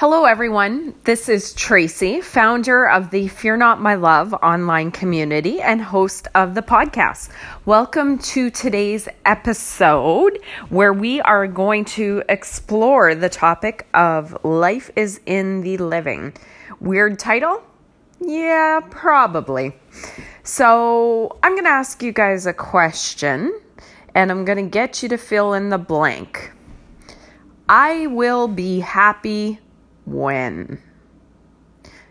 Hello, everyone. This is Tracy, founder of the Fear Not My Love online community and host of the podcast. Welcome to today's episode where we are going to explore the topic of life is in the living. Weird title? Yeah, probably. So I'm going to ask you guys a question and I'm going to get you to fill in the blank. I will be happy when?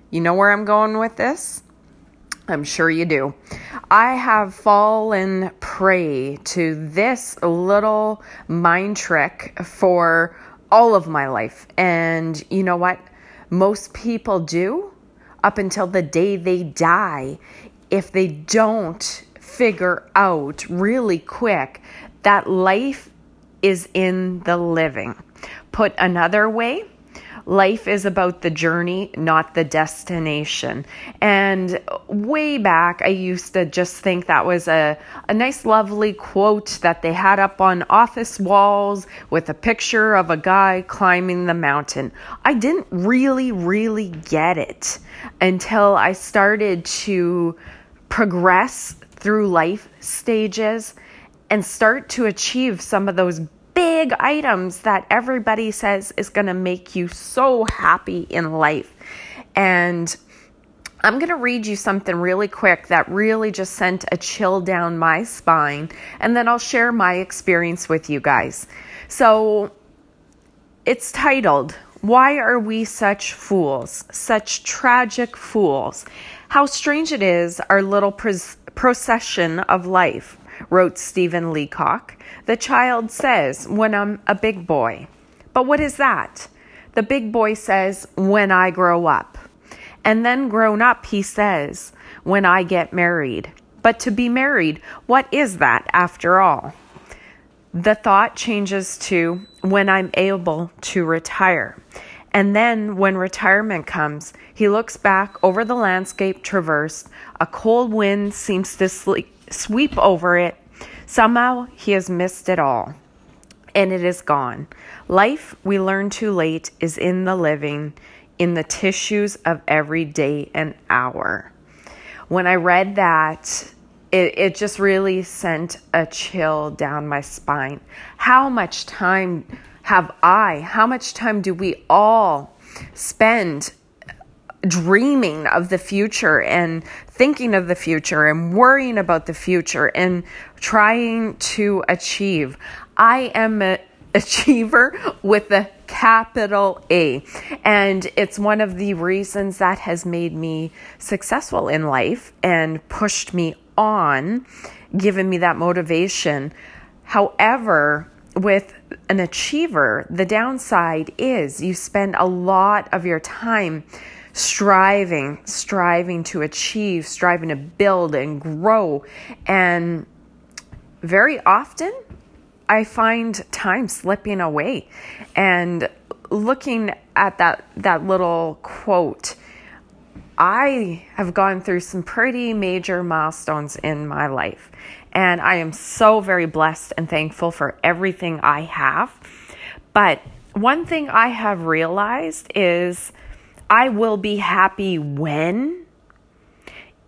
You know where I'm going with this? I'm sure you do. I have fallen prey to this little mind trick for all of my life. And you know what? Most people do up until the day they die. If they don't figure out really quick that life is in the living. Put another way, life is about the journey, not the destination. And way back, I used to just think that was a nice, lovely quote that they had up on office walls with a picture of a guy climbing the mountain. I didn't really get it until I started to progress through life stages and start to achieve some of those big items that everybody says is going to make you so happy in life. And I'm going to read you something really quick that really just sent a chill down my spine. And then I'll share my experience with you guys. So it's titled, "Why Are We Such Fools, Such Tragic Fools? How Strange It Is, Our Little Procession of Life," wrote Stephen Leacock. The child says, "When I'm a big boy." But what is that? The big boy says, "When I grow up." And then grown up, he says, "When I get married." But to be married, what is that after all? The thought changes to, "When I'm able to retire." And then when retirement comes, he looks back over the landscape traversed. A cold wind seems to sweep over it. Somehow he has missed it all, and it is gone. Life, we learn too late, is in the living, in the tissues of every day and hour. When I read that, it just really sent a chill down my spine. How much time do we all spend dreaming of the future and thinking of the future and worrying about the future and trying to achieve? I am an achiever with a capital A. And it's one of the reasons that has made me successful in life and pushed me on, given me that motivation. However, with an achiever, the downside is you spend a lot of your time striving to achieve, striving to build and grow. And very often I find time slipping away. And looking at that little quote, I have gone through some pretty major milestones in my life. And I am so very blessed and thankful for everything I have. But one thing I have realized is I will be happy when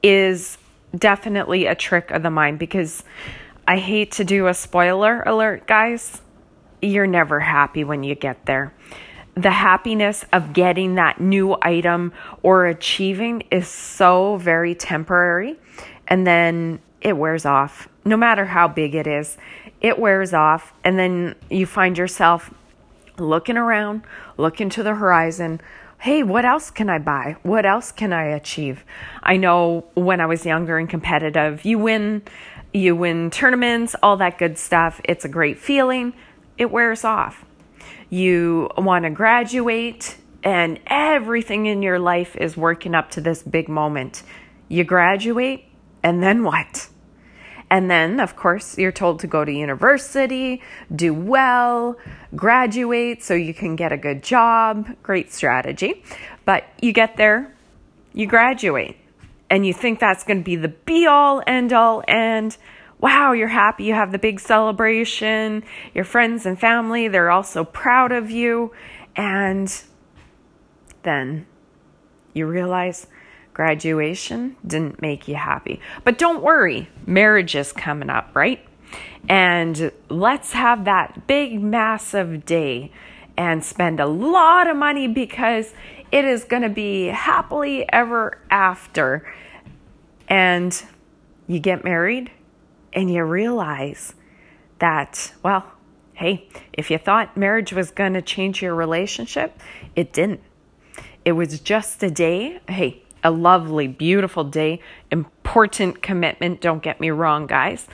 is definitely a trick of the mind, because I hate to do a spoiler alert, guys. You're never happy when you get there. The happiness of getting that new item or achieving is so very temporary, and then it wears off. No matter how big it is, it wears off, and then you find yourself looking around, looking to the horizon. Hey, what else can I buy? What else can I achieve? I know when I was younger and competitive, you win tournaments, all that good stuff. It's a great feeling. It wears off. You want to graduate, and everything in your life is working up to this big moment. You graduate, and then what? And then, of course, you're told to go to university, do well, graduate so you can get a good job. Great strategy. But you get there, you graduate, and you think that's going to be the be-all, end-all, and wow, you're happy. You have the big celebration. Your friends and family, they're all so proud of you. And then you realize graduation didn't make you happy. But don't worry, marriage is coming up, right? And let's have that big, massive day and spend a lot of money because it is going to be happily ever after. And you get married and you realize that, well, hey, if you thought marriage was going to change your relationship, it didn't. It was just a day. Hey, a lovely, beautiful day. Important commitment. Don't get me wrong, guys.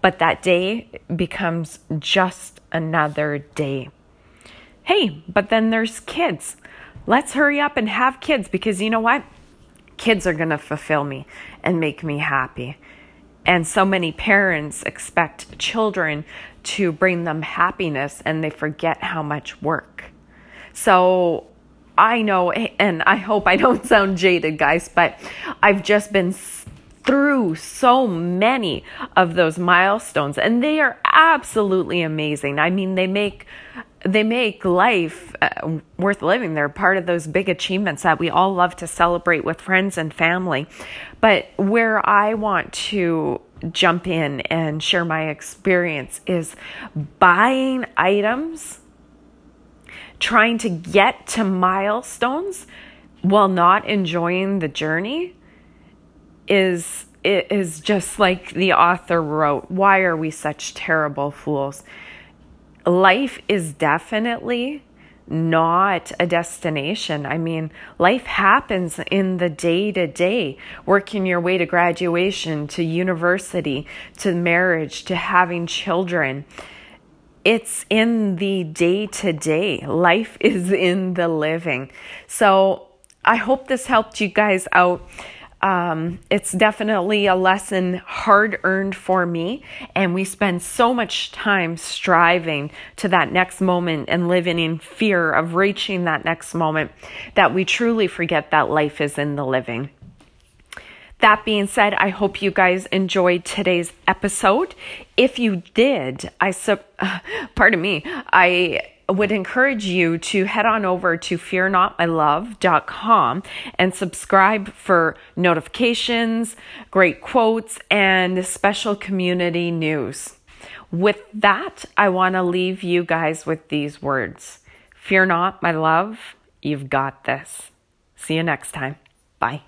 But that day becomes just another day. Hey, but then there's kids. Let's hurry up and have kids because you know what? Kids are going to fulfill me and make me happy. And so many parents expect children to bring them happiness and they forget how much work. So I know, and I hope I don't sound jaded, guys, but I've just been through so many of those milestones and they are absolutely amazing. I mean, they make life worth living. They're part of those big achievements that we all love to celebrate with friends and family. But where I want to jump in and share my experience is buying items, trying to get to milestones while not enjoying the journey is just like the author wrote, why are we such terrible fools? Life is definitely not a destination. I mean, life happens in the day-to-day, working your way to graduation, to university, to marriage, to having children. It's in the day-to-day. Life is in the living. So I hope this helped you guys out. It's definitely a lesson hard-earned for me, and we spend so much time striving to that next moment and living in fear of reaching that next moment that we truly forget that life is in the living. That being said, I hope you guys enjoyed today's episode. If you did, I would encourage you to head on over to FearnotMyLove.com and subscribe for notifications, great quotes, and special community news. With that, I want to leave you guys with these words. Fear not, my love. You've got this. See you next time. Bye.